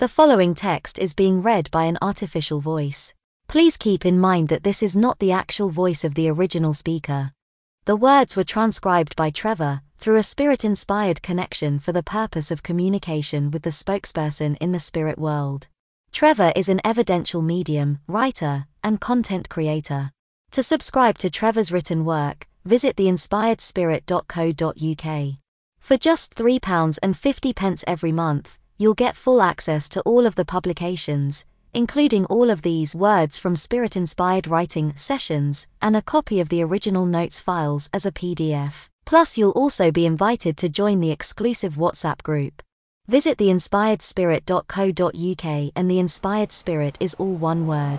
The following text is being read by an artificial voice. Please keep in mind that this is not the actual voice of the original speaker. The words were transcribed by Trevor through a spirit-inspired connection for the purpose of communication with the spokesperson in the spirit world. Trevor is an evidential medium, writer, and content creator. To subscribe to Trevor's written work, visit theinspiredspirit.co.uk. For just £3.50 every month, you'll get full access to all of the publications, including all of these words from spirit-inspired writing sessions, and a copy of the original notes files as a PDF. Plus, you'll also be invited to join the exclusive WhatsApp group. Visit theinspiredspirit.co.uk, and the Inspired Spirit is all one word.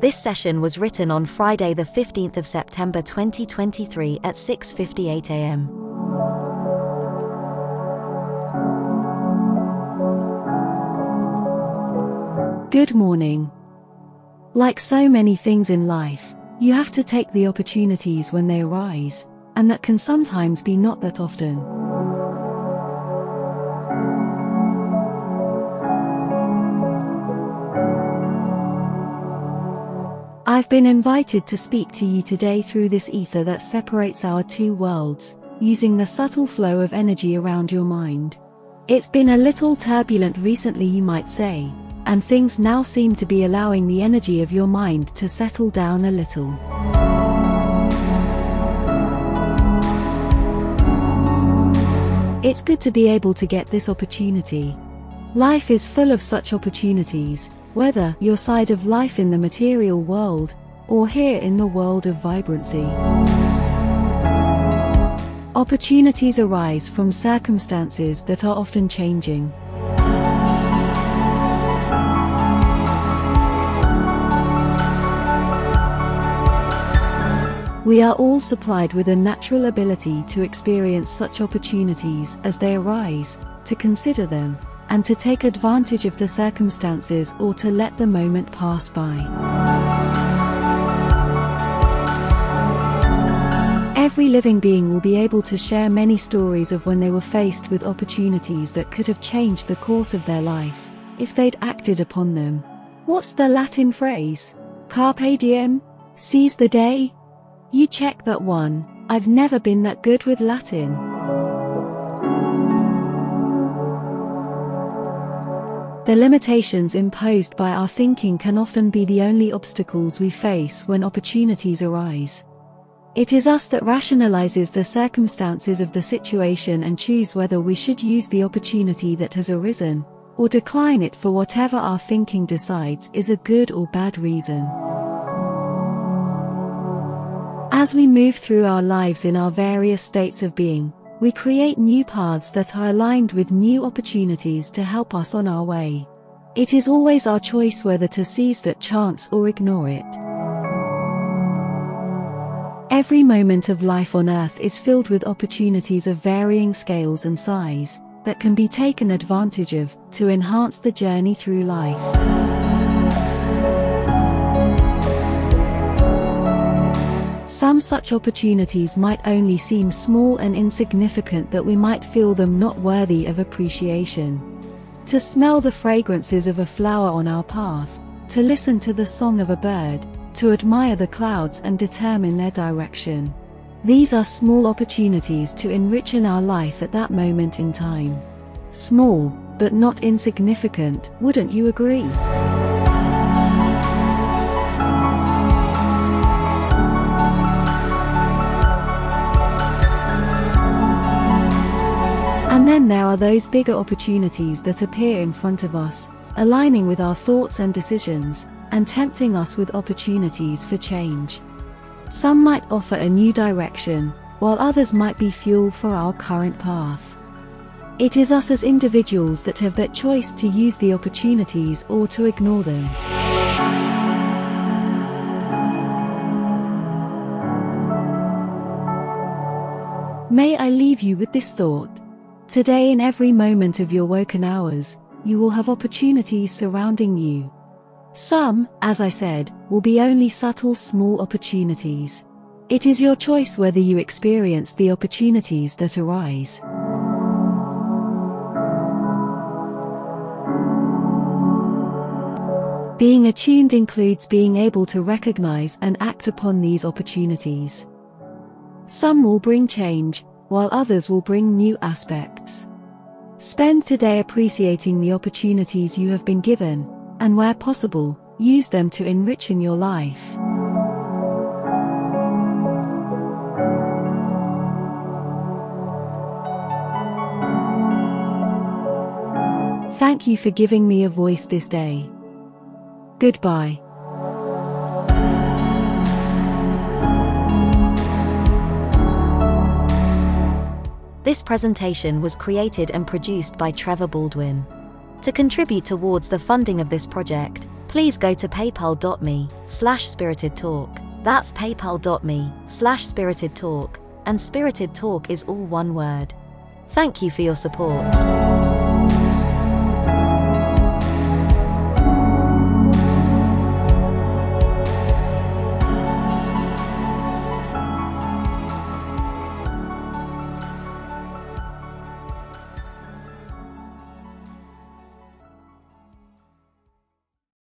This session was written on Friday, the 15th of September 2023 at 6:58 a.m. Good morning. Like so many things in life, you have to take the opportunities when they arise, and that can sometimes be not that often. I've been invited to speak to you today through this ether that separates our two worlds, using the subtle flow of energy around your mind. It's been a little turbulent recently, you might say, and things now seem to be allowing the energy of your mind to settle down a little. It's good to be able to get this opportunity. Life is full of such opportunities, whether your side of life in the material world, or here in the world of vibrancy. Opportunities arise from circumstances that are often changing. We are all supplied with a natural ability to experience such opportunities as they arise, to consider them, and to take advantage of the circumstances or to let the moment pass by. Every living being will be able to share many stories of when they were faced with opportunities that could have changed the course of their life, if they'd acted upon them. What's the Latin phrase? Carpe diem? Seize the day? You check that one. I've never been that good with Latin. The limitations imposed by our thinking can often be the only obstacles we face when opportunities arise. It is us that rationalizes the circumstances of the situation and choose whether we should use the opportunity that has arisen, or decline it for whatever our thinking decides is a good or bad reason. As we move through our lives in our various states of being, we create new paths that are aligned with new opportunities to help us on our way. It is always our choice whether to seize that chance or ignore it. Every moment of life on Earth is filled with opportunities of varying scales and size, that can be taken advantage of, to enhance the journey through life. Some such opportunities might only seem small and insignificant that we might feel them not worthy of appreciation. To smell the fragrances of a flower on our path, to listen to the song of a bird, to admire the clouds and determine their direction. These are small opportunities to enrich in our life at that moment in time. Small, but not insignificant, wouldn't you agree? And then there are those bigger opportunities that appear in front of us, aligning with our thoughts and decisions, and tempting us with opportunities for change. Some might offer a new direction, while others might be fuel for our current path. It is us as individuals that have that choice to use the opportunities or to ignore them. May I leave you with this thought? Today, in every moment of your woken hours, you will have opportunities surrounding you. Some, as I said, will be only subtle small opportunities. It is your choice whether you experience the opportunities that arise. Being attuned includes being able to recognize and act upon these opportunities. Some will bring change, while others will bring new aspects. Spend today appreciating the opportunities you have been given, and where possible, use them to enrich your life. Thank you for giving me a voice this day. Goodbye. This presentation was created and produced by Trevor Baldwin. To contribute towards the funding of this project, please go to paypal.me/spiritedtalk. That's paypal.me/spiritedtalk, and Spirited Talk is all one word. Thank you for your support.